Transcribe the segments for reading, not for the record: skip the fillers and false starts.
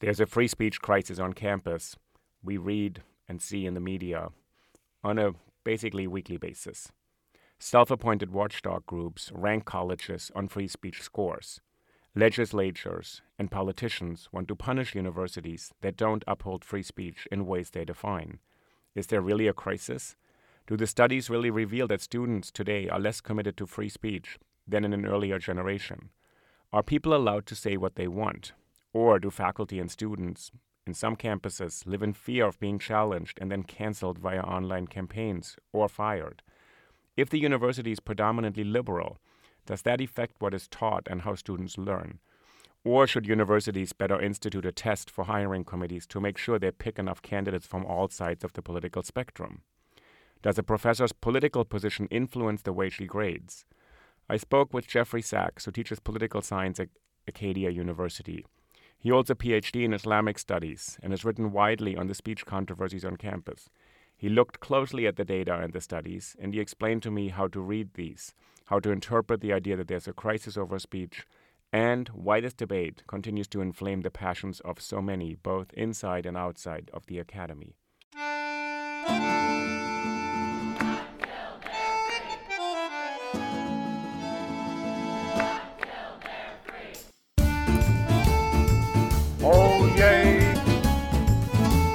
There's a free speech crisis on campus. We read and see in the media on a basically weekly basis. Self-appointed watchdog groups rank colleges on free speech scores. Legislatures and politicians want to punish universities that don't uphold free speech in ways they define. Is there really a crisis? Do the studies really reveal that students today are less committed to free speech than in an earlier generation? Are people allowed to say what they want? Or do faculty and students in some campuses live in fear of being challenged and then canceled via online campaigns or fired? If the university is predominantly liberal, does that affect what is taught and how students learn? Or should universities better institute a test for hiring committees to make sure they pick enough candidates from all sides of the political spectrum? Does a professor's political position influence the way she grades? I spoke with Jeffrey Sachs, who teaches political science at Acadia University. He holds a PhD in Islamic studies and has written widely on the speech controversies on campus. He looked closely at the data and the studies, and he explained to me how to read these, how to interpret the idea that there's a crisis over speech, and why this debate continues to inflame the passions of so many, both inside and outside of the academy.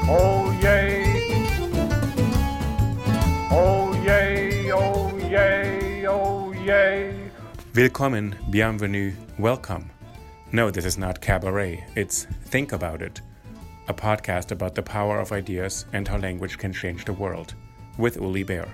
Oh, yay! Oh, yay! Willkommen, bienvenue, welcome. No, this is not cabaret. It's Think About It, a podcast about the power of ideas and how language can change the world, with Uli Baer.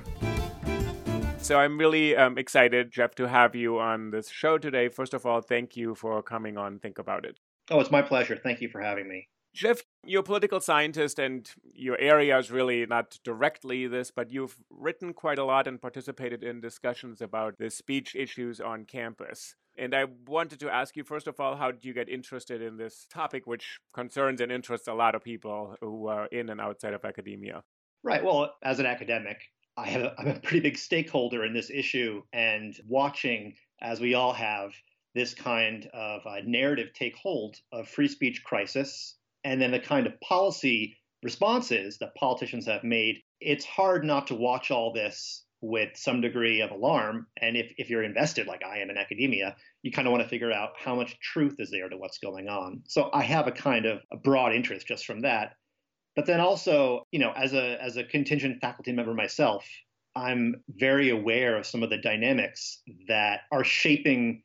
So I'm really excited, Jeff, to have you on this show today. First of all, thank you for coming on Think About It. Oh, it's my pleasure. Thank you for having me. Jeff, you're a political scientist and your area is really not directly this, but you've written quite a lot and participated in discussions about the speech issues on campus. And I wanted to ask you, first of all, how did you get interested in this topic, which concerns and interests a lot of people who are in and outside of academia? Right. Well, as an academic, I'm a pretty big stakeholder in this issue, and watching, as we all have, this kind of narrative take hold of free speech crisis. And then the kind of policy responses that politicians have made, it's hard not to watch all this with some degree of alarm. And if you're invested, like I am in academia, you kind of want to figure out how much truth is there to what's going on. So I have a kind of a broad interest just from that. But then also, you know, as a contingent faculty member myself, I'm very aware of some of the dynamics that are shaping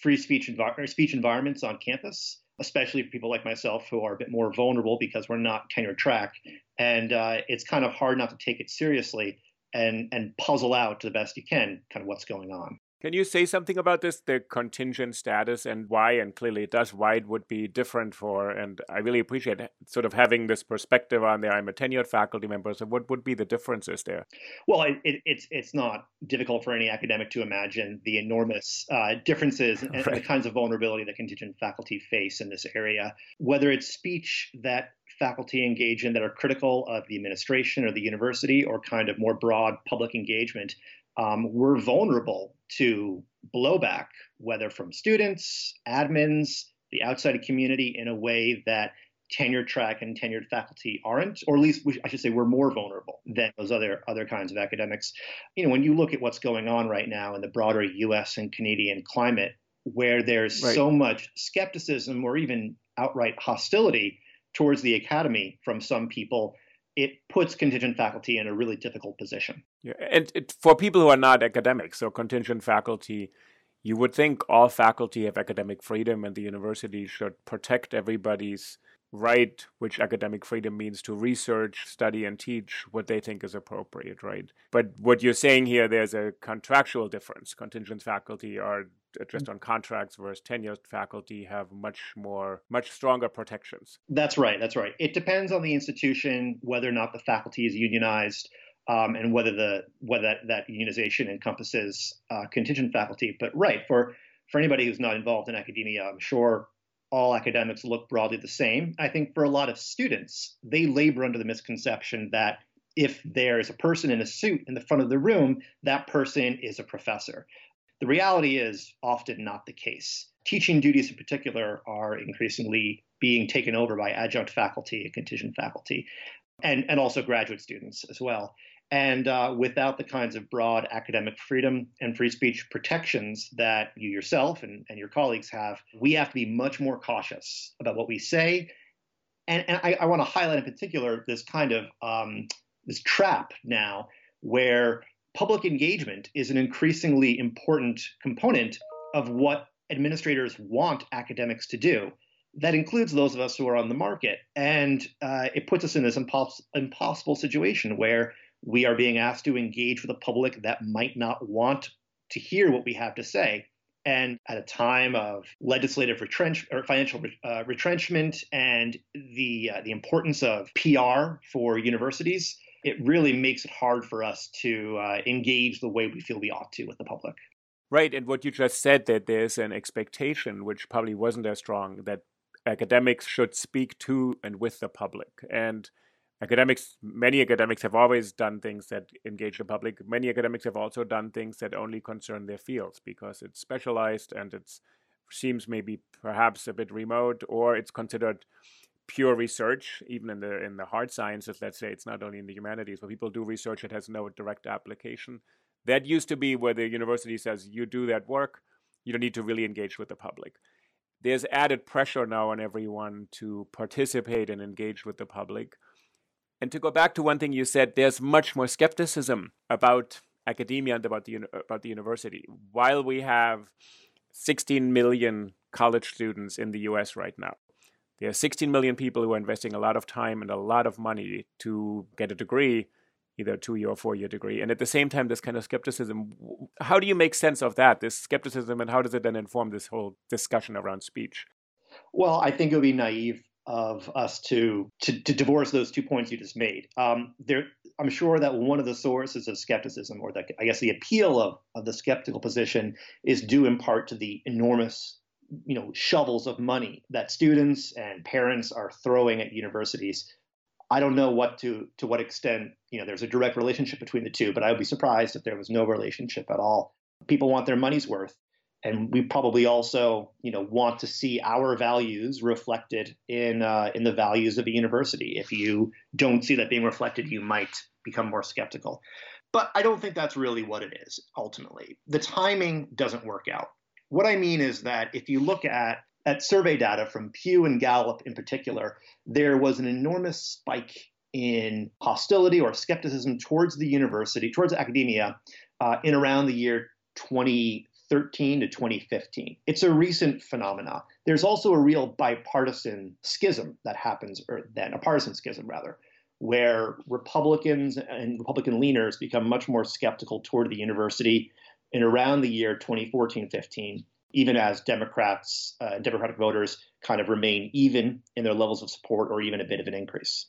free speech speech environments on campus, especially for people like myself who are a bit more vulnerable because we're not tenure track. And it's kind of hard not to take it seriously and puzzle out to the best you can kind of what's going on. Can you say something about this, the contingent status and why? And clearly it does, why it would be different for, and I really appreciate sort of having this perspective on there. I'm a tenured faculty member, so what would be the differences there? Well, it's not difficult for any academic to imagine the enormous differences and the kinds of vulnerability that contingent faculty face in this area, whether it's speech that faculty engage in that are critical of the administration or the university or kind of more broad public engagement. We're vulnerable to blowback, whether from students, admins, the outside community, in a way that tenure track and tenured faculty aren't, or at least I should say we're more vulnerable than those other kinds of academics. You know, when you look at what's going on right now in the broader U.S. and Canadian climate, where there's so much skepticism or even outright hostility towards the academy from some people, it puts contingent faculty in a really difficult position. Yeah, and for people who are not academics, so contingent faculty, you would think all faculty have academic freedom and the university should protect everybody's right, which academic freedom means to research, study, and teach what they think is appropriate, right? But what you're saying here, there's a contractual difference. Contingent faculty are just on contracts, whereas tenured faculty have much stronger protections. That's right. It depends on the institution, whether or not the faculty is unionized, and whether that unionization encompasses contingent faculty. But right, for anybody who's not involved in academia, I'm sure all academics look broadly the same. I think for a lot of students, they labor under the misconception that if there's a person in a suit in the front of the room, that person is a professor. The reality is often not the case. teaching duties in particular are increasingly being taken over by adjunct faculty and contingent faculty, and also graduate students as well. And without the kinds of broad academic freedom and free speech protections that you yourself and your colleagues have, we have to be much more cautious about what we say. And I want to highlight in particular this kind of this trap now where public engagement is an increasingly important component of what administrators want academics to do. That includes those of us who are on the market. And it puts us in this impossible situation where we are being asked to engage with a public that might not want to hear what we have to say. And at a time of legislative retrenchment or financial retrenchment and the importance of PR for universities, it really makes it hard for us to engage the way we feel we ought to with the public. Right. And what you just said, that there's an expectation, which probably wasn't as strong, that academics should speak to and with the public. And many academics have always done things that engage the public. Many academics have also done things that only concern their fields because it's specialized and it seems maybe perhaps a bit remote, or it's considered pure research, even in the hard sciences, let's say. It's not only in the humanities, but people do research that has no direct application. That used to be where the university says, you do that work, you don't need to really engage with the public. There's added pressure now on everyone to participate and engage with the public. And to go back to one thing you said, there's much more skepticism about academia and about the university. While we have 16 million college students in the US right now, there are 16 million people who are investing a lot of time and a lot of money to get a degree, either a 2-year or 4-year degree. And at the same time, this kind of skepticism, how do you make sense of that, this skepticism, and how does it then inform this whole discussion around speech? Well, I think it would be naive of us to divorce those two points you just made. I'm sure that one of the sources of skepticism, or that I guess the appeal of the skeptical position, is due in part to the enormous, shovels of money that students and parents are throwing at universities. I don't know to what extent there's a direct relationship between the two, but I would be surprised if there was no relationship at all. People want their money's worth. And we probably also, want to see our values reflected in the values of a university. If you don't see that being reflected, you might become more skeptical. But I don't think that's really what it is, ultimately. The timing doesn't work out. What I mean is that if you look at survey data from Pew and Gallup in particular, there was an enormous spike in hostility or skepticism towards the university, towards academia, in around the year 2013 to 2015. It's a recent phenomenon. There's also a real bipartisan schism that happens, or then a partisan schism rather, where Republicans and Republican leaners become much more skeptical toward the university in around the year 2014-15, even as Democrats, Democratic voters kind of remain even in their levels of support or even a bit of an increase.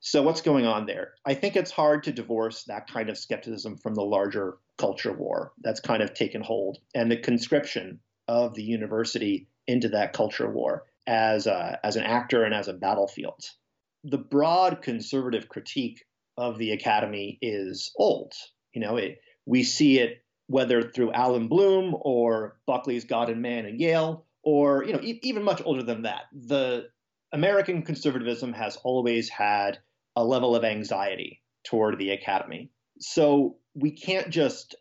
So what's going on there? I think it's hard to divorce that kind of skepticism from the larger culture war that's kind of taken hold, and the conscription of the university into that culture war as an actor and as a battlefield. The broad conservative critique of the academy is old. We see it whether through Alan Bloom or Buckley's God and Man in Yale, or even much older than that. The American conservatism has always had a level of anxiety toward the academy. So we can't just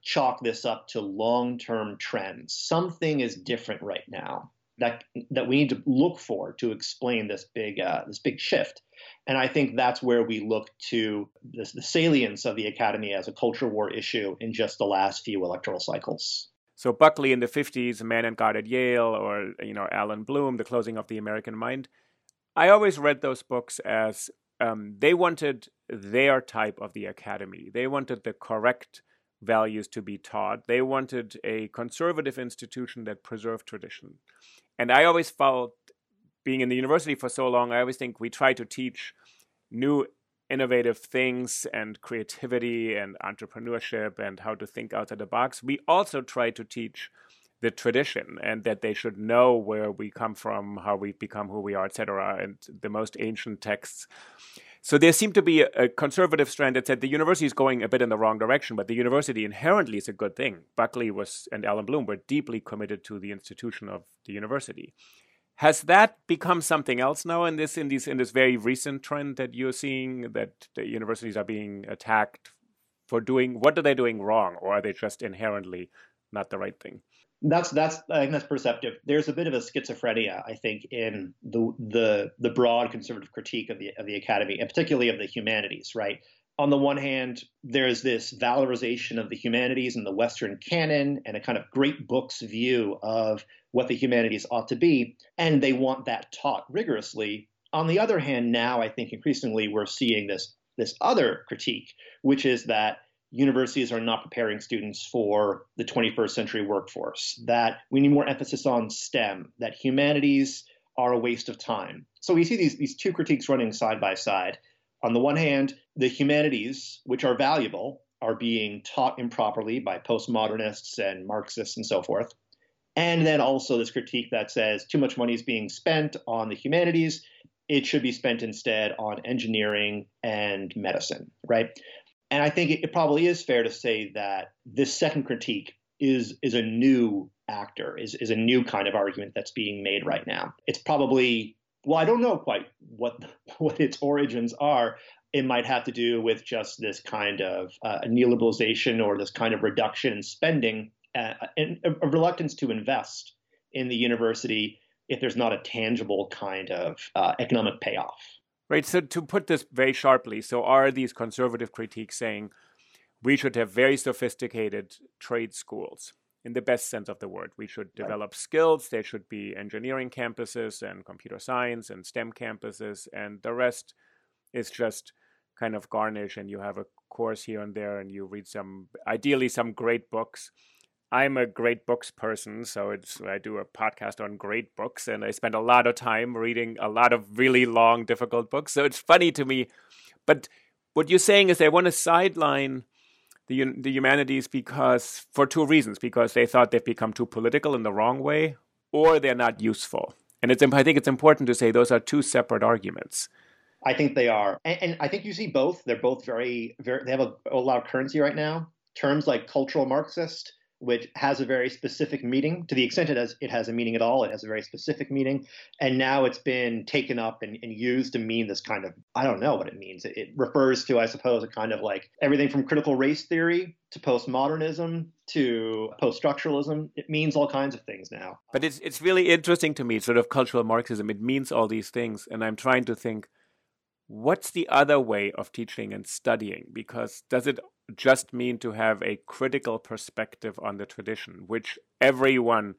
chalk this up to long-term trends. Something is different right now that we need to look for to explain this big shift. And I think that's where we look to the salience of the academy as a culture war issue in just the last few electoral cycles. So Buckley in the 50s, Man and God at Yale, or Alan Bloom, The Closing of the American Mind. I always read those books as they wanted their type of the academy. They wanted the correct values to be taught. They wanted a conservative institution that preserved tradition. And I always felt, being in the university for so long, I always think we try to teach new innovative things and creativity and entrepreneurship and how to think outside the box. We also try to teach the tradition and that they should know where we come from, how we become who we are, etc., and the most ancient texts. So there seemed to be a conservative strand that said the university is going a bit in the wrong direction, but the university inherently is a good thing. Buckley was, and Alan Bloom were deeply committed to the institution of the university. Has that become something else now in this very recent trend that you're seeing, that the universities are being attacked for doing, what are they doing wrong, or are they just inherently not the right thing? I think that's perceptive. There's a bit of a schizophrenia, I think, in the broad conservative critique of the academy, and particularly of the humanities, right? On the one hand, there's this valorization of the humanities and the Western canon and a kind of great books view of what the humanities ought to be, and they want that taught rigorously. On the other hand, now I think increasingly we're seeing this other critique, which is that universities are not preparing students for the 21st century workforce, that we need more emphasis on STEM, that humanities are a waste of time. So we see these two critiques running side by side. On the one hand, the humanities, which are valuable, are being taught improperly by postmodernists and Marxists and so forth. And then also this critique that says too much money is being spent on the humanities. It should be spent instead on engineering and medicine, right? And I think it probably is fair to say that this second critique is a new actor, is a new kind of argument that's being made right now. It's probably, well, I don't know quite what its origins are. It might have to do with just this kind of neoliberalization or this kind of reduction in spending and a reluctance to invest in the university if there's not a tangible kind of economic payoff. Right. So to put this very sharply, so are these conservative critiques saying we should have very sophisticated trade schools in the best sense of the word? We should develop skills. There should be engineering campuses and computer science and STEM campuses. And the rest is just kind of garnish. And you have a course here and there and you read ideally some great books. I'm a great books person, so I do a podcast on great books, and I spend a lot of time reading a lot of really long, difficult books. So it's funny to me. But what you're saying is they want to sideline the humanities because for two reasons, because they thought they've become too political in the wrong way, or they're not useful. And I think it's important to say those are two separate arguments. I think they are. And I think you see both. They're both very, very, they have a lot of currency right now. Terms like cultural Marxist, which has a very specific meaning, to the extent it has a meaning at all. It has a very specific meaning. And now it's been taken up and used to mean this kind of, I don't know what it means. It refers to, I suppose, a kind of like everything from critical race theory to postmodernism to post-structuralism. It means all kinds of things now. But it's really interesting to me, sort of cultural Marxism. It means all these things. And I'm trying to think, what's the other way of teaching and studying? Because does it just mean to have a critical perspective on the tradition, which everyone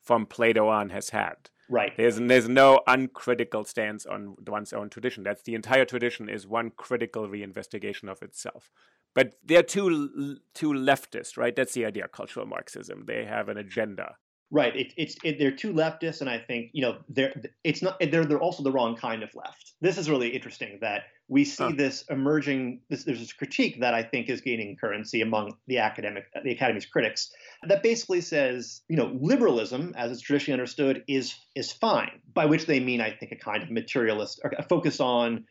from Plato on has had? Right. There's no uncritical stance on one's own tradition. That's the entire tradition is one critical reinvestigation of itself. But they're too leftist, right? That's the idea of cultural Marxism. They have an agenda. Right. They're too leftist, and I think they're also the wrong kind of left. This is really interesting that we see this emerging. There's this critique that I think is gaining currency among the academy's critics that basically says liberalism, as it's traditionally understood, is fine. By which they mean, I think, a kind of materialist or a focus on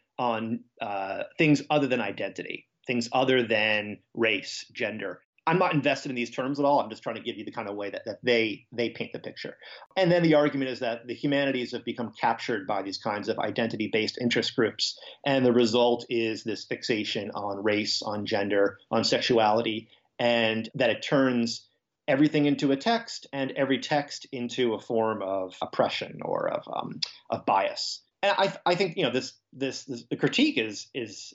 things other than identity, things other than race, gender. I'm not invested in these terms at all. I'm just trying to give you the kind of way that they paint the picture. And then the argument is that the humanities have become captured by these kinds of identity-based interest groups. And the result is this fixation on race, on gender, on sexuality, and that it turns everything into a text and every text into a form of oppression or of bias. And I think this the critique is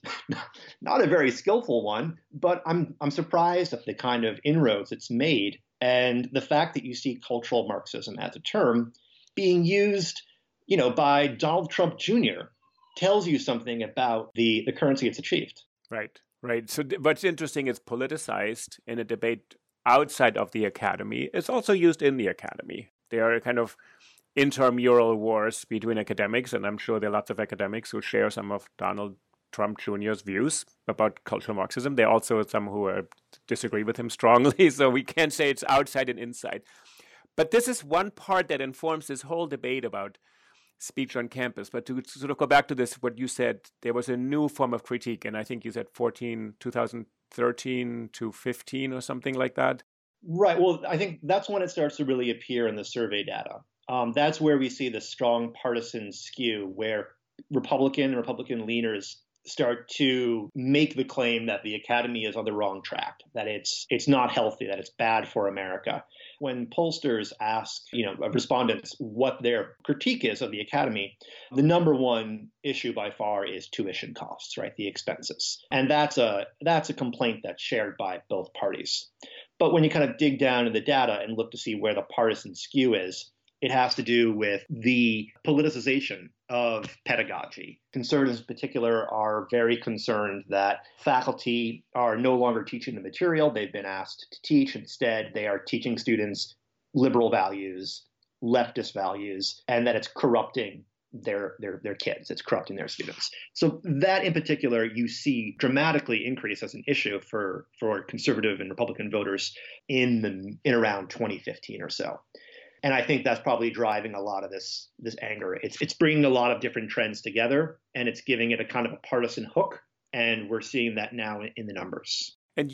not a very skillful one, but I'm surprised at the kind of inroads it's made and the fact that you see cultural Marxism as a term being used, by Donald Trump Jr. tells you something about the currency it's achieved. Right, right. So what's interesting is politicized in a debate outside of the academy. It's also used in the academy. They are a kind of intramural wars between academics, and I'm sure there are lots of academics who share some of Donald Trump Jr.'s views about cultural Marxism. There are also some who disagree with him strongly, so we can't say it's outside and inside. But this is one part that informs this whole debate about speech on campus. But to sort of go back to this, what you said, there was a new form of critique, and I think you said 2013 to 15 or something like that. Right. Well, I think that's when it starts to really appear in the survey data. That's where we see the strong partisan skew, where Republican and Republican leaners start to make the claim that the academy is on the wrong track, that it's not healthy, that it's bad for America. When pollsters ask, respondents what their critique is of the academy, the number one issue by far is tuition costs, right? The expenses. And that's a complaint that's shared by both parties. But when you kind of dig down in the data and look to see where the partisan skew is, it has to do with the politicization of pedagogy. Conservatives in particular are very concerned that faculty are no longer teaching the material they've been asked to teach. Instead, they are teaching students liberal values, leftist values, and that it's corrupting their kids. It's corrupting their students. So that in particular, you see dramatically increase as an issue for conservative and Republican voters in around 2015 or so. And I think that's probably driving a lot of this anger. It's bringing a lot of different trends together, and it's giving it a kind of a partisan hook. And we're seeing that now in the numbers. And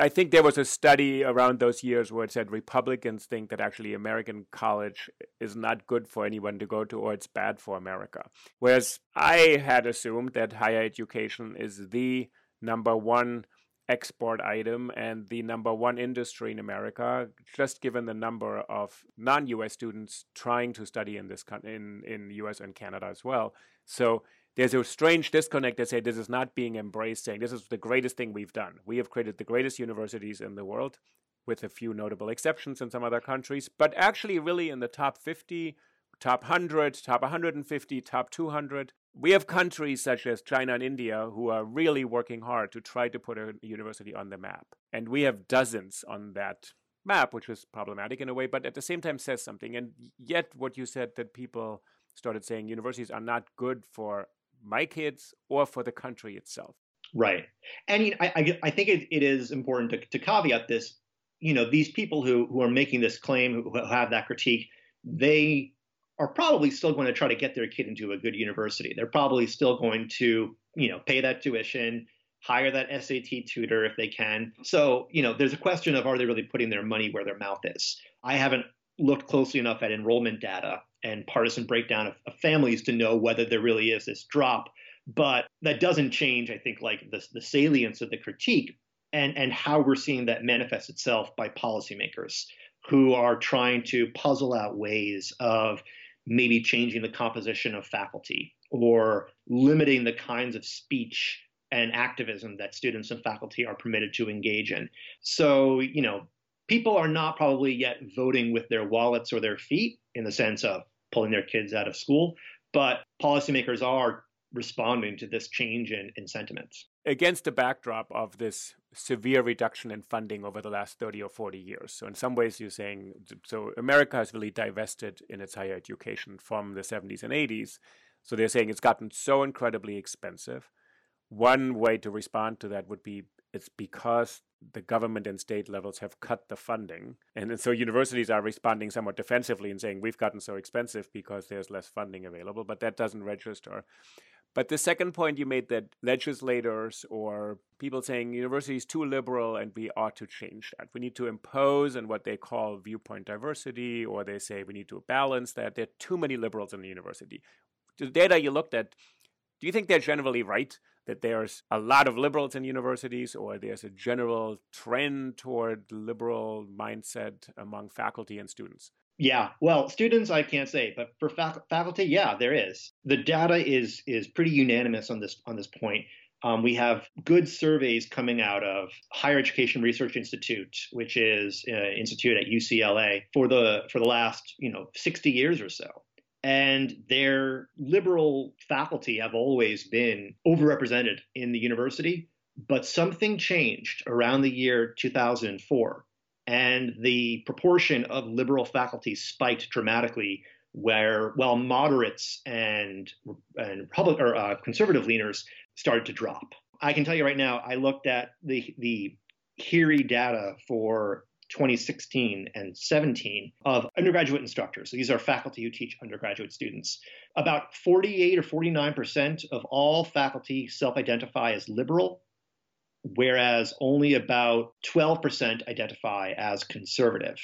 I think there was a study around those years where it said Republicans think that actually American college is not good for anyone to go to, or it's bad for America. Whereas I had assumed that higher education is the number one export item and the number one industry in America, just given the number of non-US students trying to study in this in US and Canada as well. So there's a strange disconnect that say this is not being embraced, saying this is the greatest thing we've done. We have created the greatest universities in the world, with a few notable exceptions in some other countries, but actually really in the top 50, top 100, top 150, top 200. We have countries such as China and India who are really working hard to try to put a university on the map. And we have dozens on that map, which is problematic in a way, but at the same time says something. And yet what you said, that people started saying universities are not good for my kids or for the country itself. Right. And I think it is important to caveat this. These people who are making this claim, who have that critique, they are probably still going to try to get their kid into a good university. They're probably still going to, pay that tuition, hire that SAT tutor if they can. So, there's a question of, are they really putting their money where their mouth is? I haven't looked closely enough at enrollment data and partisan breakdown of families to know whether there really is this drop. But that doesn't change, I think, like the salience of the critique and how we're seeing that manifest itself by policymakers who are trying to puzzle out ways of maybe changing the composition of faculty or limiting the kinds of speech and activism that students and faculty are permitted to engage in. So, people are not probably yet voting with their wallets or their feet in the sense of pulling their kids out of school, but policymakers are responding to this change in sentiments. Against the backdrop of this severe reduction in funding over the last 30 or 40 years. So in some ways you're saying, so America has really divested in its higher education from the 70s and 80s. So they're saying it's gotten so incredibly expensive. One way to respond to that would be it's because the government and state levels have cut the funding. And so universities are responding somewhat defensively and saying we've gotten so expensive because there's less funding available, but that doesn't register. But the second point you made, that legislators or people saying university is too liberal and we ought to change that. We need to impose on what they call viewpoint diversity, or they say we need to balance that. There are too many liberals in the university. The data you looked at, do you think they're generally right, that there's a lot of liberals in universities, or there's a general trend toward liberal mindset among faculty and students? Yeah, well, students, I can't say, but for faculty, yeah, there is. The data is pretty unanimous on this point. We have good surveys coming out of Higher Education Research Institute, which is an institute at UCLA for the last 60 years or so, and their liberal faculty have always been overrepresented in the university. But something changed around the year 2004. And the proportion of liberal faculty spiked dramatically, while moderates and conservative leaners started to drop. I can tell you right now, I looked at the HERE data for 2016 and 17 of undergraduate instructors. So these are faculty who teach undergraduate students. About 48 or 49% of all faculty self-identify as liberal, whereas only about 12% identify as conservative.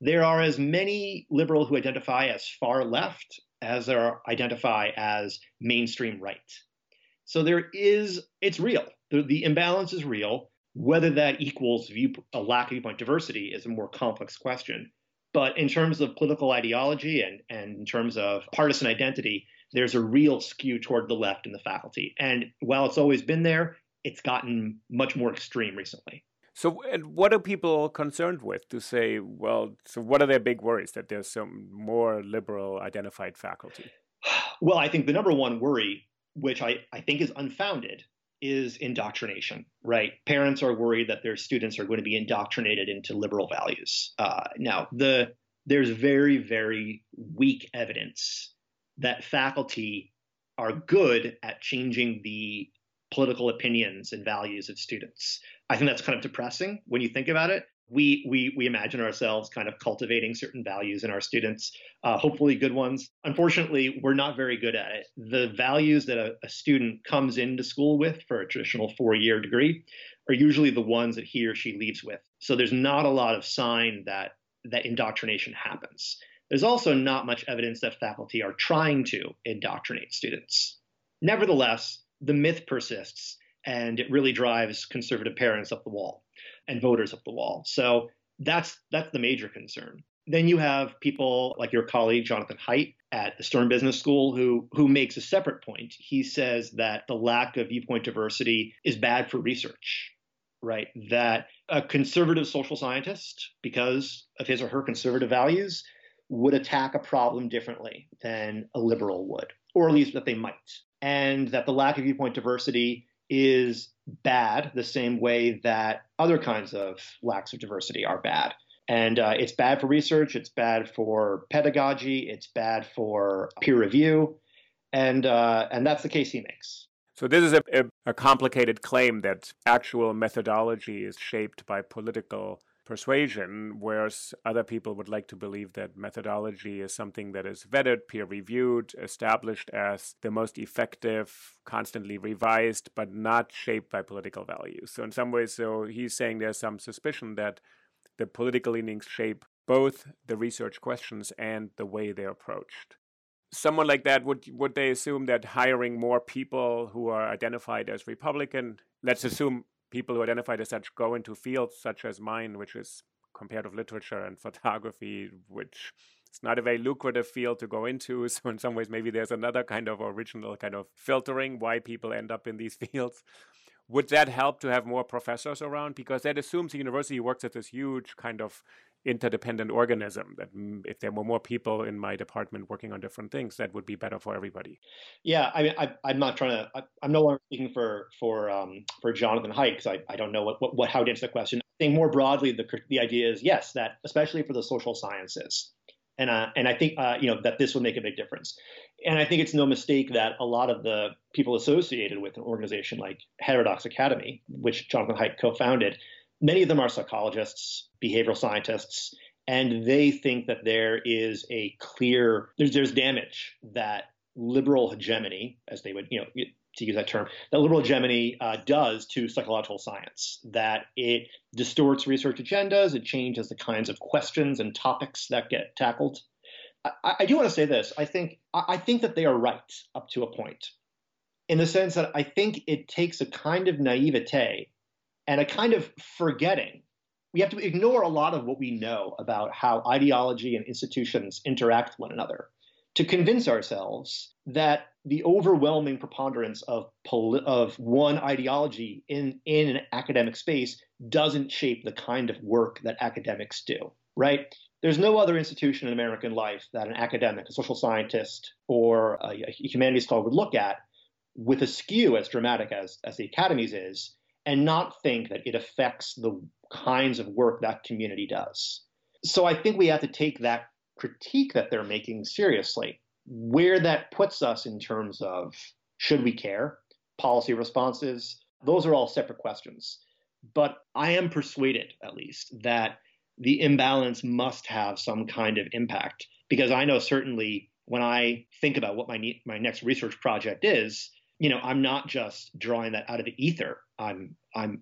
There are as many liberal who identify as far left as there are identify as mainstream right. So there is, it's real. The imbalance is real. Whether that equals a lack of viewpoint diversity is a more complex question. But in terms of political ideology and in terms of partisan identity, there's a real skew toward the left in the faculty. And while it's always been there, it's gotten much more extreme recently. So and what are people concerned with to say, well, so what are their big worries that there's some more liberal identified faculty? Well, I think the number one worry, which I think is unfounded, is indoctrination, right? Parents are worried that their students are going to be indoctrinated into liberal values. Now, there's very, very weak evidence that faculty are good at changing the political opinions and values of students. I think that's kind of depressing when you think about it. We imagine ourselves kind of cultivating certain values in our students, hopefully good ones. Unfortunately, we're not very good at it. The values that a student comes into school with for a traditional four-year degree are usually the ones that he or she leaves with. So there's not a lot of sign that indoctrination happens. There's also not much evidence that faculty are trying to indoctrinate students. Nevertheless, the myth persists, and it really drives conservative parents up the wall and voters up the wall. So that's the major concern. Then you have people like your colleague, Jonathan Haidt at the Stern Business School, who makes a separate point. He says that the lack of viewpoint diversity is bad for research, right? That a conservative social scientist, because of his or her conservative values, would attack a problem differently than a liberal would, or at least that they might. And that the lack of viewpoint diversity is bad the same way that other kinds of lacks of diversity are bad. And it's bad for research, it's bad for pedagogy, it's bad for peer review, and that's the case he makes. So this is a complicated claim that actual methodology is shaped by political persuasion, whereas other people would like to believe that methodology is something that is vetted, peer-reviewed, established as the most effective, constantly revised, but not shaped by political values. So in some ways, so he's saying there's some suspicion that the political leanings shape both the research questions and the way they're approached. Someone like that, would they assume that hiring more people who are identified as Republican, let's assume people who identified as such go into fields such as mine, which is comparative literature and photography, which it's not a very lucrative field to go into. So in some ways, maybe there's another kind of original kind of filtering why people end up in these fields. Would that help to have more professors around? Because that assumes the university works at this huge kind of interdependent organism, that if there were more people in my department working on different things, that would be better for everybody. Yeah, I mean, I'm not trying to, I'm no longer speaking for Jonathan Haidt, because I don't know how to answer the question. I think more broadly, the idea is, yes, that especially for the social sciences, and I think that this would make a big difference. And I think it's no mistake that a lot of the people associated with an organization like Heterodox Academy, which Jonathan Haidt co-founded, many of them are psychologists, behavioral scientists, and they think that there is a clear – there's damage that liberal hegemony, as they would – to use that term, that liberal hegemony does to psychological science, that it distorts research agendas, it changes the kinds of questions and topics that get tackled. I do want to say this. I think that they are right up to a point, in the sense that I think it takes a kind of naivete and a kind of forgetting. We have to ignore a lot of what we know about how ideology and institutions interact with one another to convince ourselves that the overwhelming preponderance of one ideology in an academic space doesn't shape the kind of work that academics do, right? There's no other institution in American life that an academic, a social scientist, or a humanities scholar would look at with a skew as dramatic as the Academy's is and not think that it affects the kinds of work that community does. So I think we have to take that critique that they're making seriously. Where that puts us in terms of should we care, policy responses, those are all separate questions. But I am persuaded, at least, that the imbalance must have some kind of impact. Because I know certainly when I think about what my next research project is, you know, I'm not just drawing that out of the ether. I'm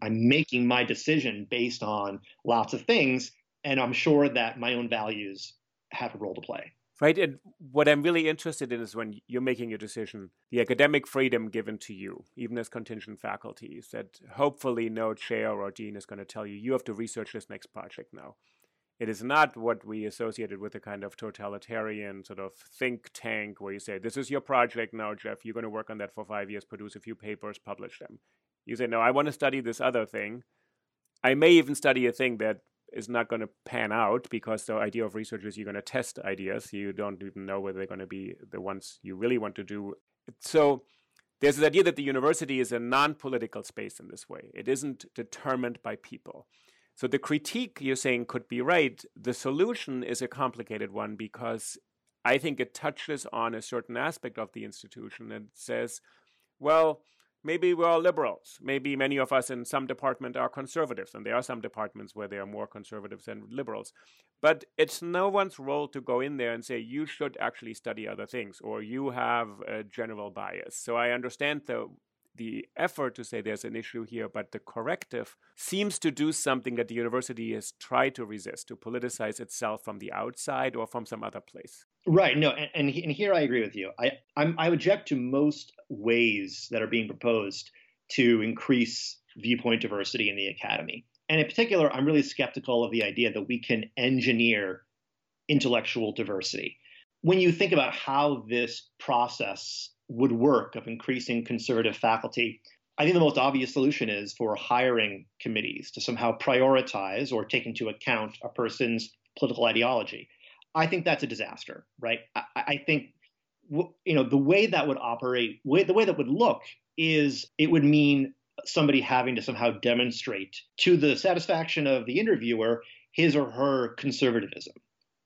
making my decision based on lots of things, and I'm sure that my own values have a role to play. Right. And what I'm really interested in is when you're making your decision, the academic freedom given to you, even as contingent faculty, is that hopefully no chair or dean is going to tell you, you have to research this next project now. It is not what we associated with a kind of totalitarian sort of think tank where you say, this is your project now, Jeff, you're going to work on that for 5 years, produce a few papers, publish them. You say, no, I want to study this other thing. I may even study a thing that is not going to pan out, because the idea of research is you're going to test ideas. You don't even know whether they're going to be the ones you really want to do. So there's this idea that the university is a non-political space in this way. It isn't determined by people. So the critique you're saying could be right. The solution is a complicated one, because I think it touches on a certain aspect of the institution and says, well, maybe we're all liberals. Maybe many of us in some department are conservatives, and there are some departments where there are more conservatives than liberals. But it's no one's role to go in there and say, you should actually study other things, or you have a general bias. So I understand the effort to say there's an issue here, but the corrective seems to do something that the university has tried to resist, to politicize itself from the outside or from some other place. Right. No, and here I agree with you. I object to most ways that are being proposed to increase viewpoint diversity in the academy. And in particular, I'm really skeptical of the idea that we can engineer intellectual diversity. When you think about how this process would work of increasing conservative faculty, I think the most obvious solution is for hiring committees to somehow prioritize or take into account a person's political ideology. I think that's a disaster, right? I think, you know, the way that would operate, the way that would look is it would mean somebody having to somehow demonstrate to the satisfaction of the interviewer his or her conservatism.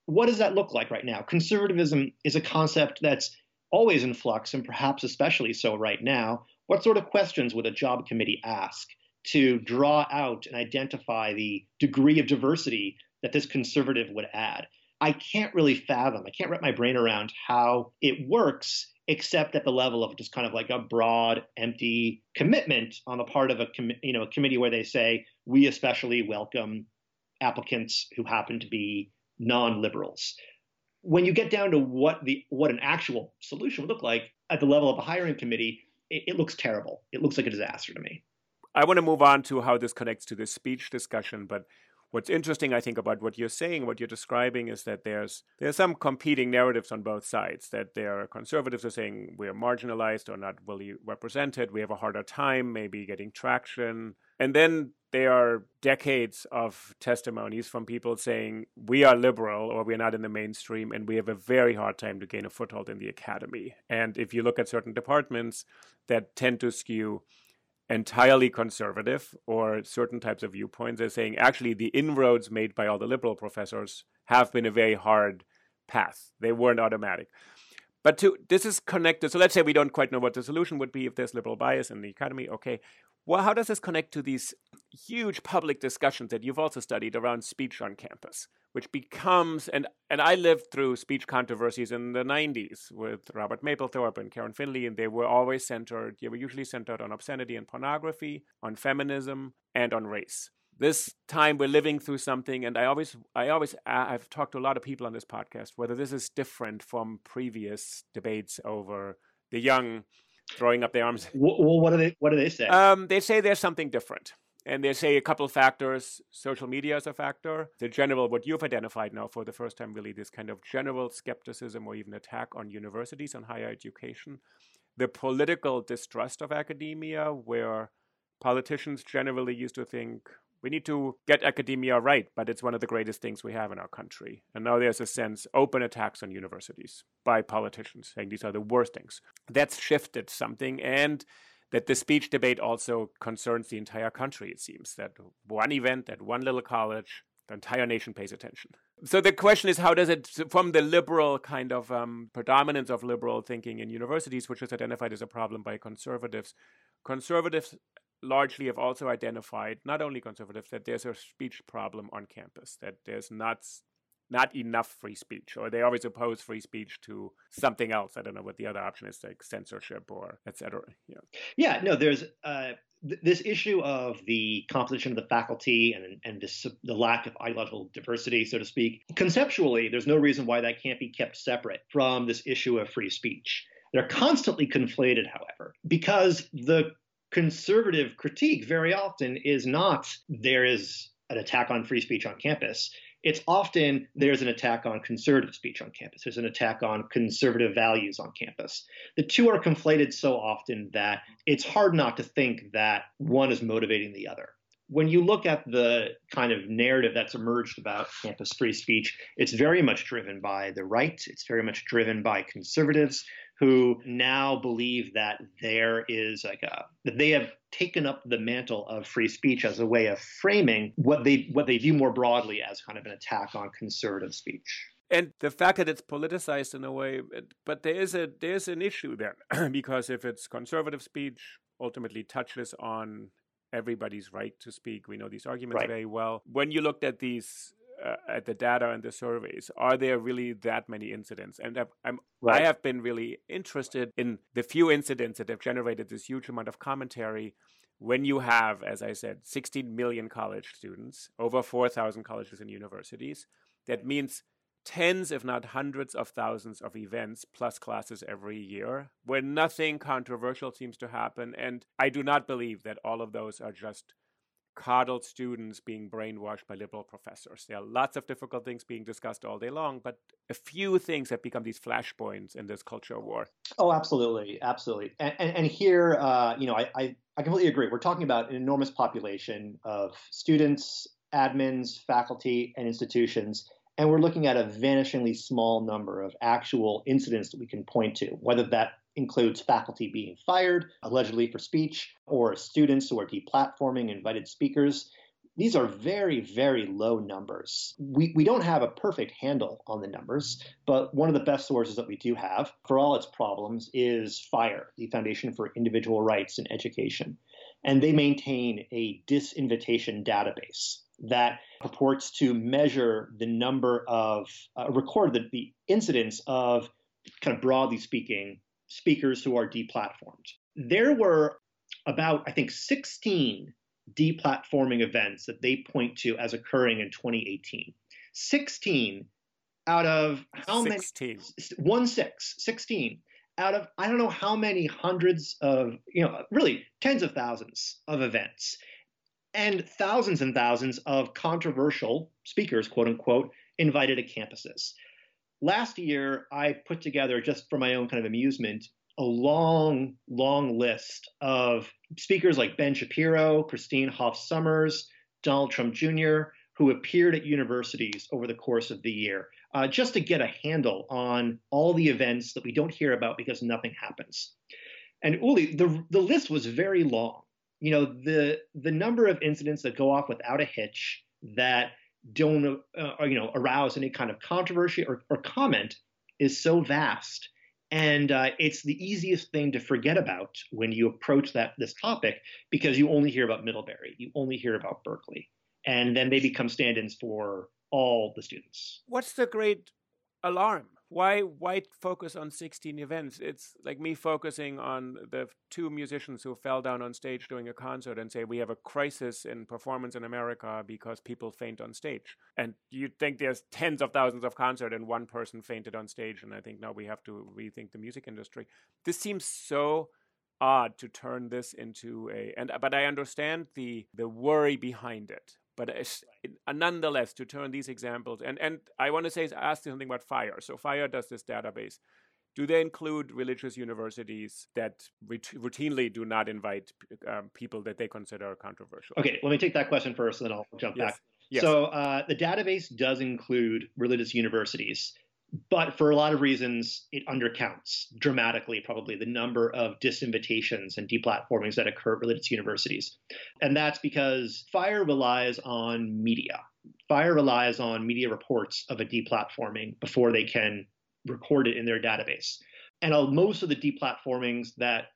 What does that look like right now? Conservatism is a concept that's always in flux, and perhaps especially so right now. What sort of questions would a job committee ask to draw out and identify the degree of diversity that this conservative would add? I can't really fathom, I can't wrap my brain around how it works, except at the level of just kind of like a broad, empty commitment on the part of a committee where they say, we especially welcome applicants who happen to be non-liberals. When you get down to what an actual solution would look like at the level of a hiring committee, it looks terrible. It looks like a disaster to me. I want to move on to how this connects to this speech discussion. But what's interesting, I think, about what you're saying, what you're describing, is that there's some competing narratives on both sides, that there are conservatives who are saying we're marginalized or not really represented. We have a harder time maybe getting traction. And then there are decades of testimonies from people saying we are liberal or we're not in the mainstream and we have a very hard time to gain a foothold in the academy. And if you look at certain departments that tend to skew entirely conservative or certain types of viewpoints, they're saying actually the inroads made by all the liberal professors have been a very hard path. They weren't automatic. But this is connected. So let's say we don't quite know what the solution would be if there's liberal bias in the academy. Okay. Well, how does this connect to these huge public discussions that you've also studied around speech on campus, which becomes, and I lived through speech controversies in the 90s with Robert Mapplethorpe and Karen Finley, and they were usually centered on obscenity and pornography, on feminism, and on race. This time we're living through something, and I've talked to a lot of people on this podcast, whether this is different from previous debates over the young throwing up their arms. Well, what do they say? They say there's something different. And they say a couple of factors. Social media is a factor. The general, what you've identified now for the first time, really this kind of general skepticism or even attack on universities, on higher education. The political distrust of academia, where politicians generally used to think, we need to get academia right, but it's one of the greatest things we have in our country. And now there's a sense, open attacks on universities by politicians, saying these are the worst things. That's shifted something, and that the speech debate also concerns the entire country, it seems. That one event at one little college, the entire nation pays attention. So the question is, how does it, from the liberal kind of predominance of liberal thinking in universities, which is identified as a problem by conservatives largely have also identified, not only conservatives, that there's a speech problem on campus, that there's not enough free speech, or they always oppose free speech to something else. I don't know what the other option is, like censorship or et cetera. Yeah, there's this issue of the composition of the faculty and the lack of ideological diversity, so to speak. Conceptually, there's no reason why that can't be kept separate from this issue of free speech. They're constantly conflated, however, because the conservative critique very often is not there is an attack on free speech on campus. It's often there's an attack on conservative speech on campus. There's an attack on conservative values on campus. The two are conflated so often that it's hard not to think that one is motivating the other. When you look at the kind of narrative that's emerged about campus free speech, it's very much driven by the right. It's very much driven by conservatives who now believe that there is that they have taken up the mantle of free speech as a way of framing what they view more broadly as kind of an attack on conservative speech. And the fact that it's politicized in a way, but there's an issue there because if it's conservative speech, ultimately touches on everybody's right to speak. We know these arguments very well. When you looked at these. At the data and the surveys, are there really that many incidents? And I have been really interested in the few incidents that have generated this huge amount of commentary. When you have, as I said, 16 million college students, over 4,000 colleges and universities, that means tens, if not hundreds of thousands of events plus classes every year where nothing controversial seems to happen. And I do not believe that all of those are just coddled students being brainwashed by liberal professors. There are lots of difficult things being discussed all day long, but a few things have become these flashpoints in this culture war. Oh, absolutely. Absolutely. And here, I completely agree. We're talking about an enormous population of students, admins, faculty, and institutions. And we're looking at a vanishingly small number of actual incidents that we can point to, whether that includes faculty being fired, allegedly for speech, or students who are deplatforming invited speakers. These are very, very low numbers. We don't have a perfect handle on the numbers, but one of the best sources that we do have, for all its problems, is FIRE, the Foundation for Individual Rights in Education. And they maintain a disinvitation database that purports to measure the number of, record the incidents of, kind of broadly speaking, speakers who are deplatformed. There were about, I think, 16 deplatforming events that they point to as occurring in 2018. 16 out of how 16. Many? 16 out of I don't know how many hundreds of, really tens of thousands of events and thousands of controversial speakers, quote unquote, invited to campuses. Last year, I put together, just for my own kind of amusement, a long, long list of speakers like Ben Shapiro, Christine Hoff Summers, Donald Trump Jr., who appeared at universities over the course of the year, just to get a handle on all the events that we don't hear about because nothing happens. And Uli, the list was very long. The number of incidents that go off without a hitch that don't arouse any kind of controversy or comment is so vast, and it's the easiest thing to forget about when you approach this topic because you only hear about Middlebury, you only hear about Berkeley, and then they become stand-ins for all the students. What's the great alarm? Why focus on 16 events? It's like me focusing on the two musicians who fell down on stage during a concert and say, we have a crisis in performance in America because people faint on stage. And you'd think there's tens of thousands of concerts and one person fainted on stage. And I think now we have to rethink the music industry. This seems so odd to turn this into but I understand the worry behind it. But nonetheless, to turn these examples, and I want to say, ask something about FIRE. So FIRE does this database. Do they include religious universities that routinely do not invite people that they consider controversial? Okay, let me take that question first, and then I'll jump back. Yes. So the database does include religious universities, but for a lot of reasons, it undercounts dramatically, probably, the number of disinvitations and deplatformings that occur at religious universities. And that's because FIRE relies on media. FIRE relies on media reports of a deplatforming before they can record it in their database. And most of the deplatformings that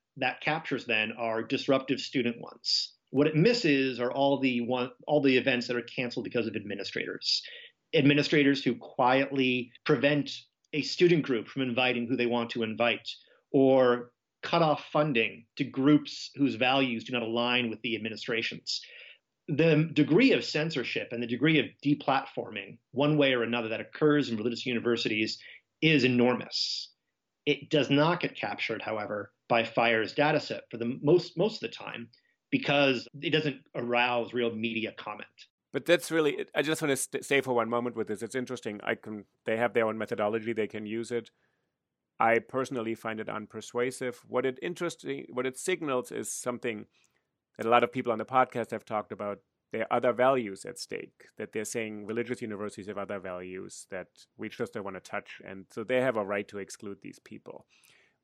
captures then are disruptive student ones. What it misses are all the events that are canceled because of administrators who quietly prevent a student group from inviting who they want to invite, or cut off funding to groups whose values do not align with the administration's. The degree of censorship and the degree of deplatforming, one way or another, that occurs in religious universities is enormous. It does not get captured, however, by FIRE's data set for the most of the time, because it doesn't arouse real media comment. But that's really, I just want to stay for one moment with this. It's interesting. They have their own methodology. They can use it. I personally find it unpersuasive. What it signals is something that a lot of people on the podcast have talked about. There are other values at stake, that they're saying religious universities have other values that we just don't want to touch. And so they have a right to exclude these people.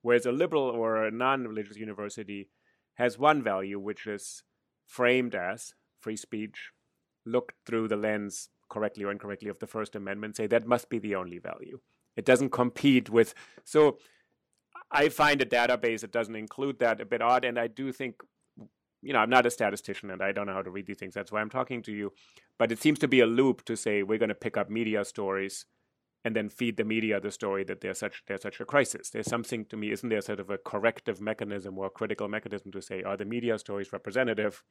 Whereas a liberal or a non-religious university has one value, which is framed as free speech, looked through the lens, correctly or incorrectly, of the First Amendment, say that must be the only value. It doesn't compete with. So I find a database that doesn't include that a bit odd. And I do think, I'm not a statistician and I don't know how to read these things. That's why I'm talking to you. But it seems to be a loop to say we're going to pick up media stories and then feed the media the story that there's such a crisis. There's something to me, isn't there sort of a corrective mechanism or a critical mechanism to say, are the media stories representative?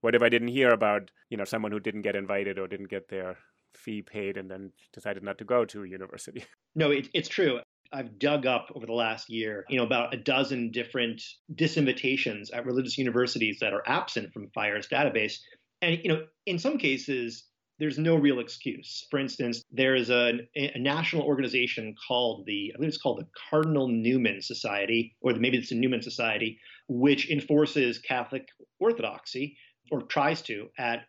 What if I didn't hear about, someone who didn't get invited or didn't get their fee paid and then decided not to go to a university? No, it's true. I've dug up over the last year, about a dozen different disinvitations at religious universities that are absent from FIRE's database. And, in some cases, there's no real excuse. For instance, there is a national organization called the Cardinal Newman Society, or maybe it's the Newman Society, which enforces Catholic orthodoxy, or tries to, at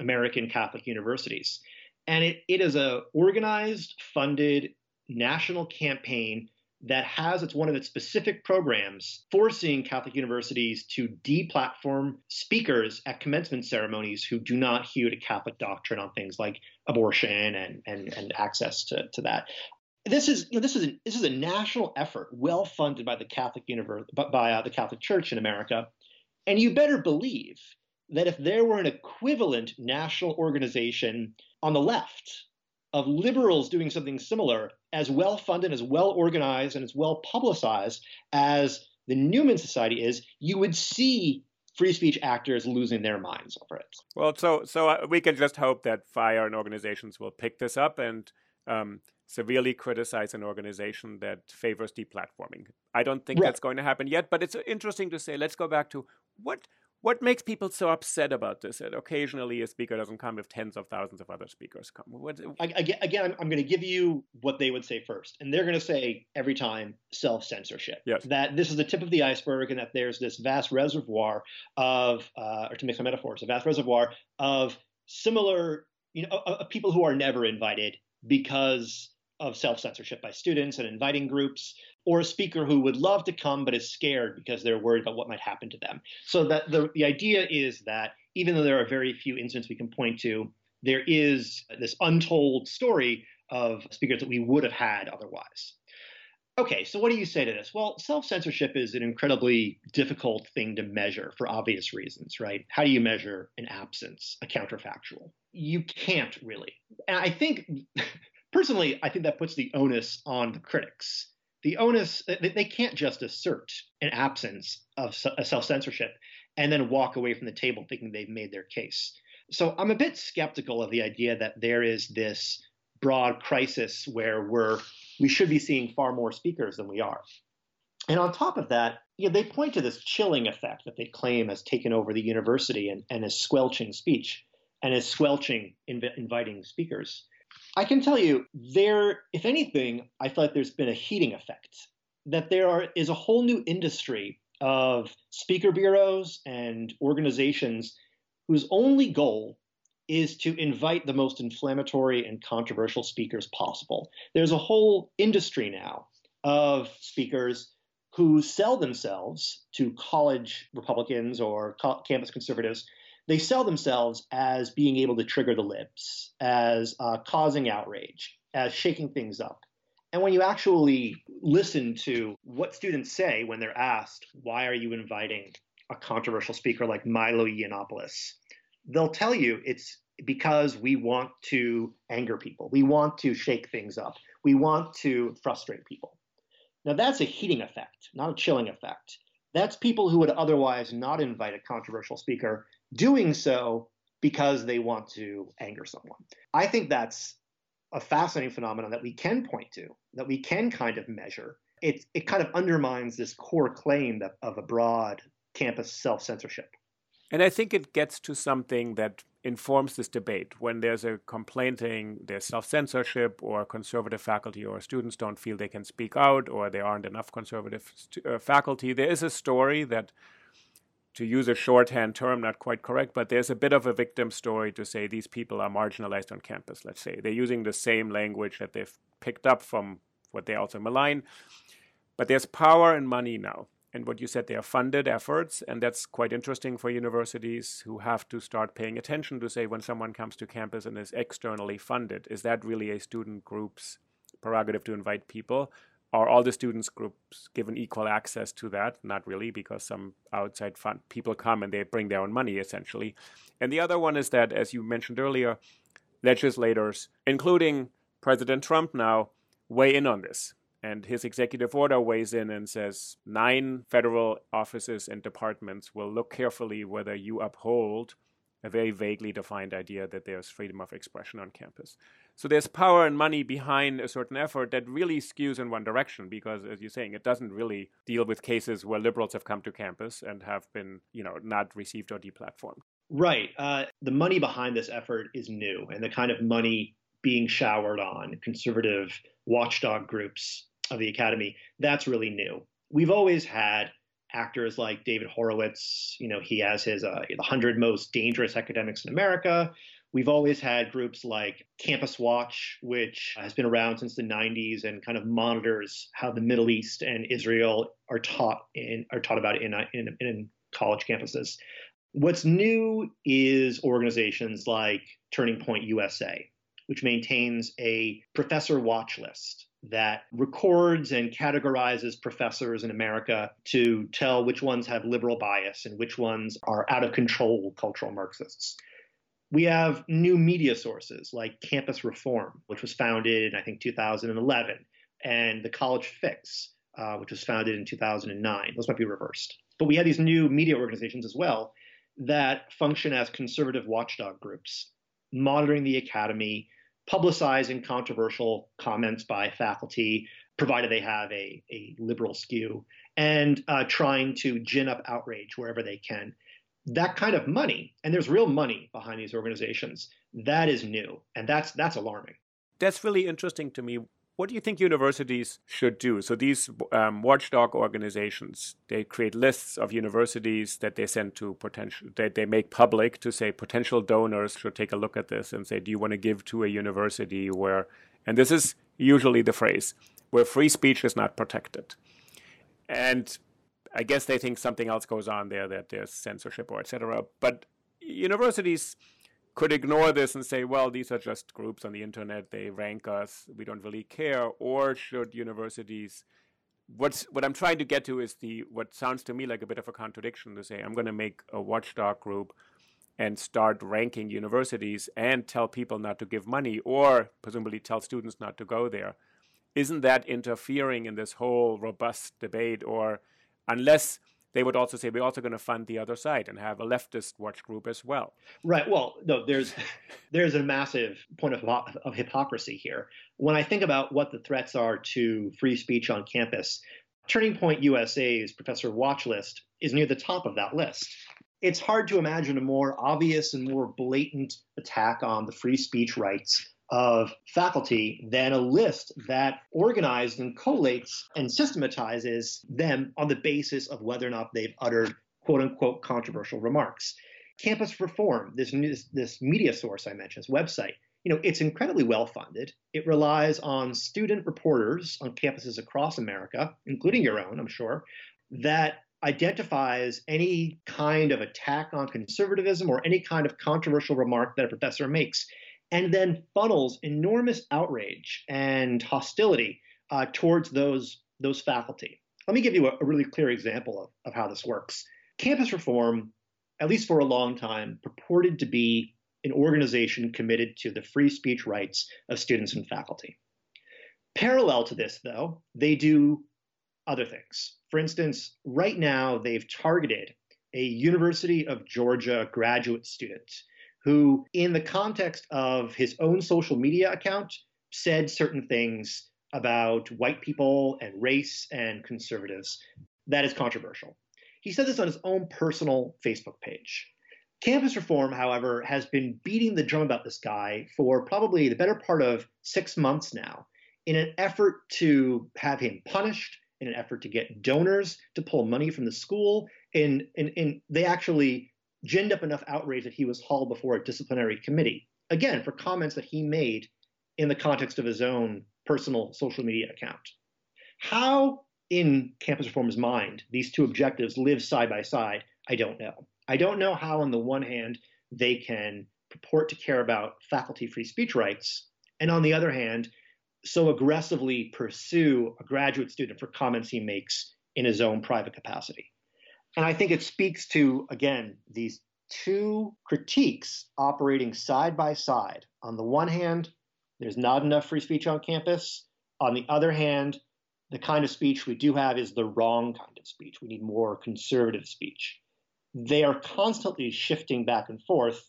American Catholic universities. And it is a organized, funded national campaign that has one of its specific programs forcing Catholic universities to deplatform speakers at commencement ceremonies who do not hew to Catholic doctrine on things like abortion and access to that. This is a national effort, well funded by the Catholic the Catholic Church in America, and you better believe that if there were an equivalent national organization on the left of liberals doing something similar, as well-funded, as well-organized, and as well-publicized as the Newman Society is, you would see free speech actors losing their minds over it. Well, so we can just hope that FIRE and organizations will pick this up and severely criticize an organization that favors deplatforming. I don't think that's going to happen yet, but it's interesting to say, let's go back to what makes people so upset about this? That occasionally a speaker doesn't come if tens of thousands of other speakers come. I'm going to give you what they would say first. And they're going to say every time self-censorship. Yes. That this is the tip of the iceberg and that there's this vast reservoir of, or to make some metaphors, a vast reservoir of similar, people who are never invited because of self-censorship by students and inviting groups, or a speaker who would love to come but is scared because they're worried about what might happen to them. So that the idea is that even though there are very few incidents we can point to, there is this untold story of speakers that we would have had otherwise. Okay, so what do you say to this? Well, self-censorship is an incredibly difficult thing to measure for obvious reasons, right? How do you measure an absence, a counterfactual? You can't really. And I think, personally, I think that puts the onus on the critics. The onus, they can't just assert an absence of self-censorship and then walk away from the table thinking they've made their case. So I'm a bit skeptical of the idea that there is this broad crisis where we should be seeing far more speakers than we are. And on top of that, they point to this chilling effect that they claim has taken over the university and is squelching speech and is squelching inviting speakers. I can tell you if anything, I feel like there's been a heating effect, that there is a whole new industry of speaker bureaus and organizations whose only goal is to invite the most inflammatory and controversial speakers possible. There's a whole industry now of speakers who sell themselves to college Republicans or campus conservatives. They sell themselves as being able to trigger the libs, as causing outrage, as shaking things up. And when you actually listen to what students say when they're asked, why are you inviting a controversial speaker like Milo Yiannopoulos, they'll tell you it's because we want to anger people. We want to shake things up. We want to frustrate people. Now, that's a heating effect, not a chilling effect. That's people who would otherwise not invite a controversial speaker doing so because they want to anger someone. I think that's a fascinating phenomenon that we can point to, that we can kind of measure. It kind of undermines this core claim that, of a broad campus self-censorship. And I think it gets to something that informs this debate. When there's a complaint saying there's self-censorship, or conservative faculty or students don't feel they can speak out, or there aren't enough conservative faculty, there is a story that, to use a shorthand term, not quite correct, but there's a bit of a victim story to say these people are marginalized on campus, let's say. They're using the same language that they've picked up from what they also malign. But there's power and money now. And what you said, they are funded efforts, and that's quite interesting for universities who have to start paying attention to say when someone comes to campus and is externally funded, is that really a student group's prerogative to invite people? Are all the students groups given equal access to that? Not really, because some outside fund people come and they bring their own money, essentially. And the other one is that, as you mentioned earlier, legislators, including President Trump now, weigh in on this. And his executive order weighs in and says 9 federal offices and departments will look carefully whether you uphold a very vaguely defined idea that there's freedom of expression on campus. So there's power and money behind a certain effort that really skews in one direction because, as you're saying, it doesn't really deal with cases where liberals have come to campus and have been, not received or deplatformed. Right. The money behind this effort is new, and the kind of money being showered on conservative watchdog groups of the academy, that's really new. We've always had actors like David Horowitz. He has his the 100 most dangerous academics in America. We've always had groups like Campus Watch, which has been around since the 90s and kind of monitors how the Middle East and Israel are taught about in college campuses. What's new is organizations like Turning Point USA, which maintains a professor watch list that records and categorizes professors in America to tell which ones have liberal bias and which ones are out of control cultural Marxists. We have new media sources like Campus Reform, which was founded in, I think, 2011, and the College Fix, which was founded in 2009. Those might be reversed. But we have these new media organizations as well that function as conservative watchdog groups, monitoring the academy, publicizing controversial comments by faculty, provided they have a liberal skew, and trying to gin up outrage wherever they can. That kind of money, and there's real money behind these organizations, that is new, and that's alarming. That's really interesting to me. What do you think universities should do? So these watchdog organizations, they create lists of universities that they send to potential, that they make public to say potential donors should take a look at this and say, do you want to give to a university where, and this is usually the phrase, where free speech is not protected. And I guess they think something else goes on there, that there's censorship or et cetera. But universities could ignore this and say, well, these are just groups on the internet, they rank us, we don't really care. Or should universities, what I'm trying to get to is what sounds to me like a bit of a contradiction to say, I'm going to make a watchdog group and start ranking universities and tell people not to give money, or presumably tell students not to go there. Isn't that interfering in this whole robust debate? Or unless they would also say, we're also going to fund the other side and have a leftist watch group as well. Right. Well, no, there's a massive point of hypocrisy here. When I think about what the threats are to free speech on campus, Turning Point USA's professor watch list is near the top of that list. It's hard to imagine a more obvious and more blatant attack on the free speech rights of faculty than a list that organizes and collates and systematizes them on the basis of whether or not they've uttered quote-unquote controversial remarks. Campus Reform, this media source I mentioned, this website, it's incredibly well-funded. It relies on student reporters on campuses across America, including your own, I'm sure, that identifies any kind of attack on conservatism or any kind of controversial remark that a professor makes, and then funnels enormous outrage and hostility towards those faculty. Let me give you a really clear example of how this works. Campus Reform, at least for a long time, purported to be an organization committed to the free speech rights of students and faculty. Parallel to this, though, they do other things. For instance, right now, they've targeted a University of Georgia graduate student who, in the context of his own social media account, said certain things about white people and race and conservatives. That is controversial. He said this on his own personal Facebook page. Campus Reform, however, has been beating the drum about this guy for probably the better part of 6 months now, in an effort to have him punished, in an effort to get donors to pull money from the school. And they actually ginned up enough outrage that he was hauled before a disciplinary committee, again, for comments that he made in the context of his own personal social media account. How, in Campus Reform's mind, these two objectives live side by side, I don't know. I don't know how, on the one hand, they can purport to care about faculty free speech rights, and on the other hand, so aggressively pursue a graduate student for comments he makes in his own private capacity. And I think it speaks to, again, these two critiques operating side by side. On the one hand, there's not enough free speech on campus. On the other hand, the kind of speech we do have is the wrong kind of speech. We need more conservative speech. They are constantly shifting back and forth,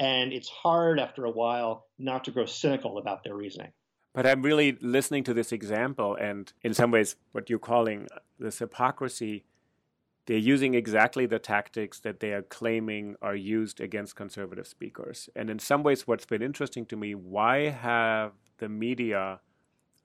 and it's hard after a while not to grow cynical about their reasoning. But I'm really listening to this example, and in some ways, what you're calling this hypocrisy, they're using exactly the tactics that they are claiming are used against conservative speakers. And in some ways, what's been interesting to me, why have the media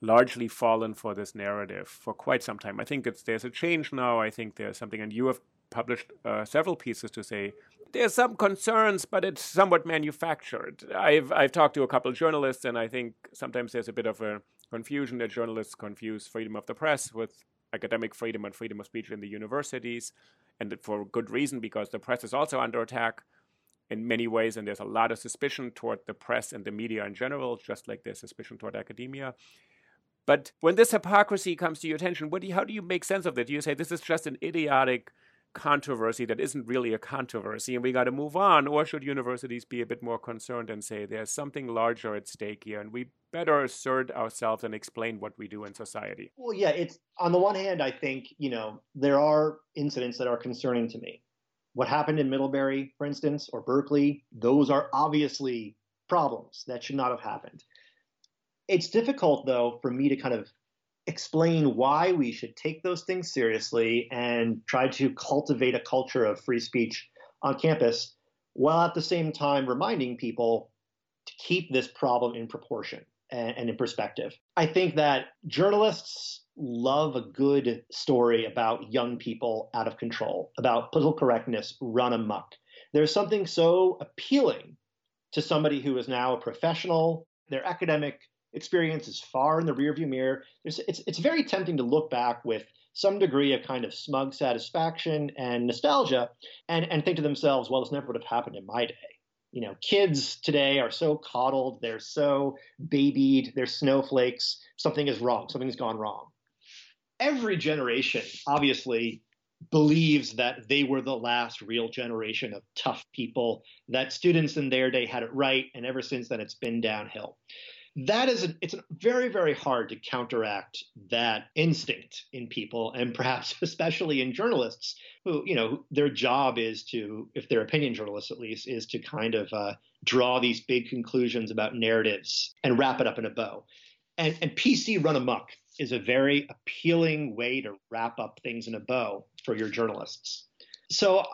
largely fallen for this narrative for quite some time? I think there's a change now. I think there's something, and you have published several pieces to say there's some concerns, but it's somewhat manufactured. I've talked to a couple of journalists, and I think sometimes there's a bit of a confusion that journalists confuse freedom of the press with academic freedom and freedom of speech in the universities, and for good reason, because the press is also under attack in many ways, and there's a lot of suspicion toward the press and the media in general, just like there's suspicion toward academia. But when this hypocrisy comes to your attention, how do you make sense of that? Do you say this is just an idiotic controversy that isn't really a controversy and we got to move on? Or should universities be a bit more concerned and say there's something larger at stake here and we better assert ourselves and explain what we do in society? Well, yeah, it's on the one hand, I think, there are incidents that are concerning to me. What happened in Middlebury, for instance, or Berkeley, those are obviously problems that should not have happened. It's difficult, though, for me to kind of explain why we should take those things seriously and try to cultivate a culture of free speech on campus, while at the same time reminding people to keep this problem in proportion and in perspective. I think that journalists love a good story about young people out of control, about political correctness run amok. There's something so appealing to somebody who is now a professional, their academic experience is far in the rearview mirror. It's very tempting to look back with some degree of kind of smug satisfaction and nostalgia and think to themselves, well, this never would have happened in my day. Kids today are so coddled, they're so babied, they're snowflakes. Something is wrong. Something's gone wrong. Every generation, obviously, believes that they were the last real generation of tough people, that students in their day had it right, and ever since then, it's been downhill. That is, it's very, very hard to counteract that instinct in people, and perhaps especially in journalists who, their job is to, if they're opinion journalists at least, is to kind of draw these big conclusions about narratives and wrap it up in a bow. And PC run amok is a very appealing way to wrap up things in a bow for your journalists. So,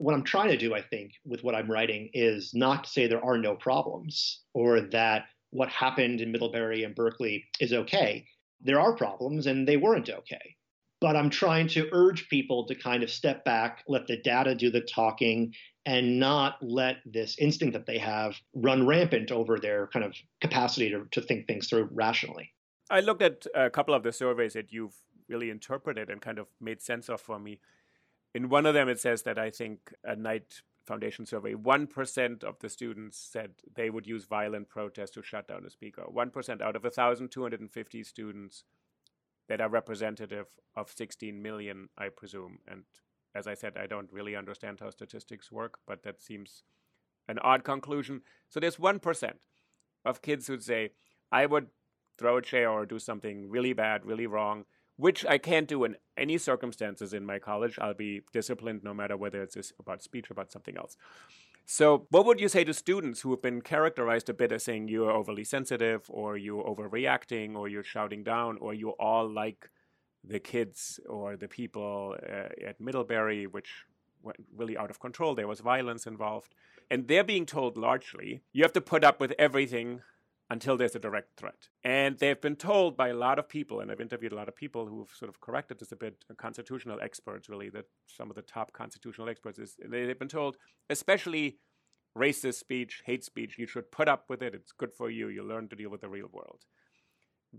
what I'm trying to do, I think, with what I'm writing is not to say there are no problems or that what happened in Middlebury and Berkeley is okay. There are problems, and they weren't okay. But I'm trying to urge people to kind of step back, let the data do the talking, and not let this instinct that they have run rampant over their kind of capacity to think things through rationally. I looked at a couple of the surveys that you've really interpreted and kind of made sense of for me. In one of them, it says that I think a Knight Foundation survey, 1% of the students said they would use violent protest to shut down a speaker. 1% out of 1,250 students that are representative of 16 million, I presume, and As I said, I don't really understand how statistics work, but that seems an odd conclusion. So there's 1% of kids who say, I would throw a chair or do something really bad, really wrong, which I can't do in any circumstances in my college. I'll be disciplined no matter whether it's about speech or about something else. So what would you say to students who have been characterized a bit as saying you're overly sensitive or you're overreacting or you're shouting down or you all like the kids or the people at Middlebury, which went really out of control? There was violence involved. And they're being told largely, you have to put up with everything until there's a direct threat. And they've been told by a lot of people, and I've interviewed a lot of people who've sort of corrected this a bit, constitutional experts, really, that some of the top constitutional experts, they've been told, especially racist speech, hate speech, you should put up with it. It's good for you. You learn to deal with the real world.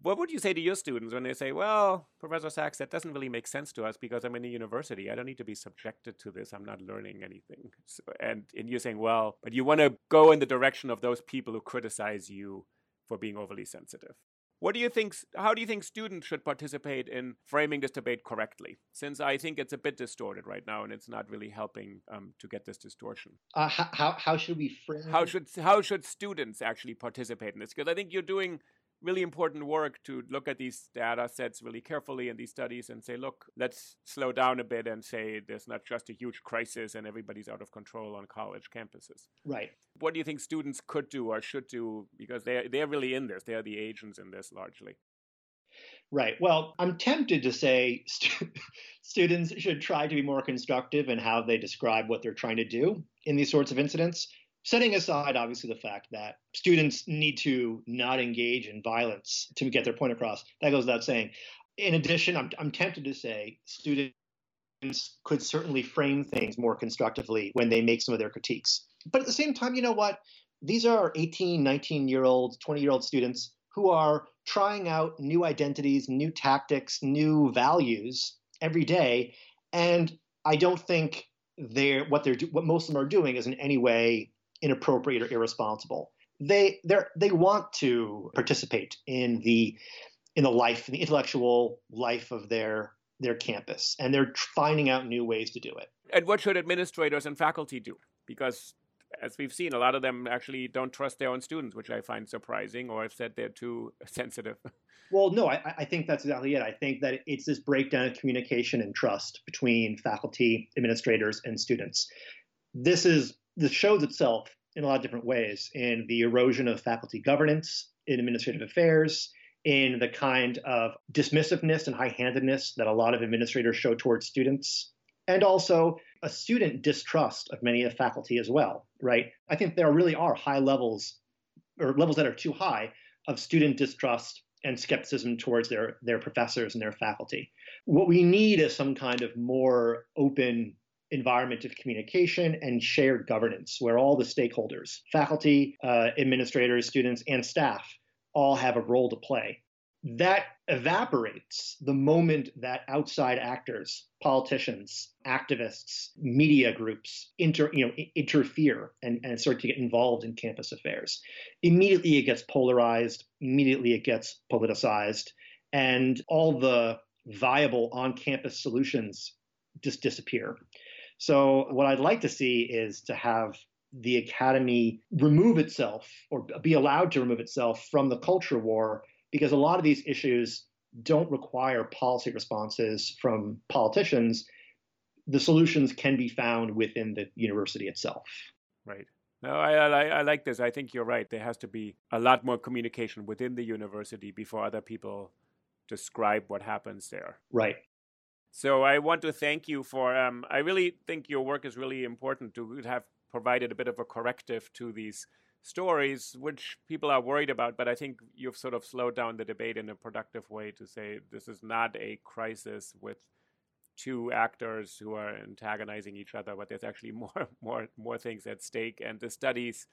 What would you say to your students when they say, well, Professor Sachs, that doesn't really make sense to us because I'm in a university. I don't need to be subjected to this. I'm not learning anything. So, and you're saying, well, but you want to go in the direction of those people who criticize you for being overly sensitive. What do you think? How do you think students should participate in framing this debate correctly? Since I think it's a bit distorted right now, and it's not really helping to get this distortion. How should we frame? How should students actually participate in this? Because I think you're doing really important work to look at these data sets really carefully in these studies and say, look, let's slow down a bit and say there's not just a huge crisis and everybody's out of control on college campuses. Right. What do you think students could do or should do? Because they're really in this. They are the agents in this largely. Right. Well, I'm tempted to say students should try to be more constructive in how they describe what they're trying to do in these sorts of incidents. Setting aside, obviously, the fact that students need to not engage in violence to get their point across. That goes without saying. In addition, I'm tempted to say students could certainly frame things more constructively when they make some of their critiques. But at the same time, you know what? These are 18, 19-year-old, 20-year-old students who are trying out new identities, new tactics, new values every day. And I don't think what most of them are doing is in any way inappropriate or irresponsible. They want to participate in the intellectual life of their campus, and they're finding out new ways to do it. And what should administrators and faculty do? Because as we've seen, a lot of them actually don't trust their own students, which I find surprising, or I've said they're too sensitive. Well, no, I think that's exactly it. I think that it's this breakdown of communication and trust between faculty, administrators, and students. This shows itself in a lot of different ways, in the erosion of faculty governance, in administrative affairs, in the kind of dismissiveness and high-handedness that a lot of administrators show towards students, and also a student distrust of many of faculty as well, right? I think there really are high levels, or levels that are too high, of student distrust and skepticism towards their professors and their faculty. What we need is some kind of more open environment of communication and shared governance where all the stakeholders, faculty, administrators, students, and staff all have a role to play. That evaporates the moment that outside actors, politicians, activists, media groups interfere and start to get involved in campus affairs. Immediately it gets polarized, immediately it gets politicized, and all the viable on-campus solutions just disappear. So what I'd like to see is to have the academy remove itself or be allowed to remove itself from the culture war, because a lot of these issues don't require policy responses from politicians. The solutions can be found within the university itself. Right. No, I like this. I think you're right. There has to be a lot more communication within the university before other people describe what happens there. Right. So I want to thank you for, I really think your work is really important to have provided a bit of a corrective to these stories, which people are worried about. But I think you've sort of slowed down the debate in a productive way to say this is not a crisis with two actors who are antagonizing each other, but there's actually more things at stake. And the studies,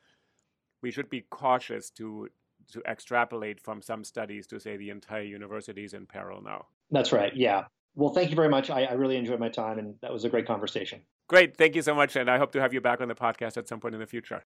we should be cautious to extrapolate from some studies to say the entire university is in peril now. That's right. Yeah. Well, thank you very much. I really enjoyed my time, and that was a great conversation. Great. Thank you so much, and I hope to have you back on the podcast at some point in the future.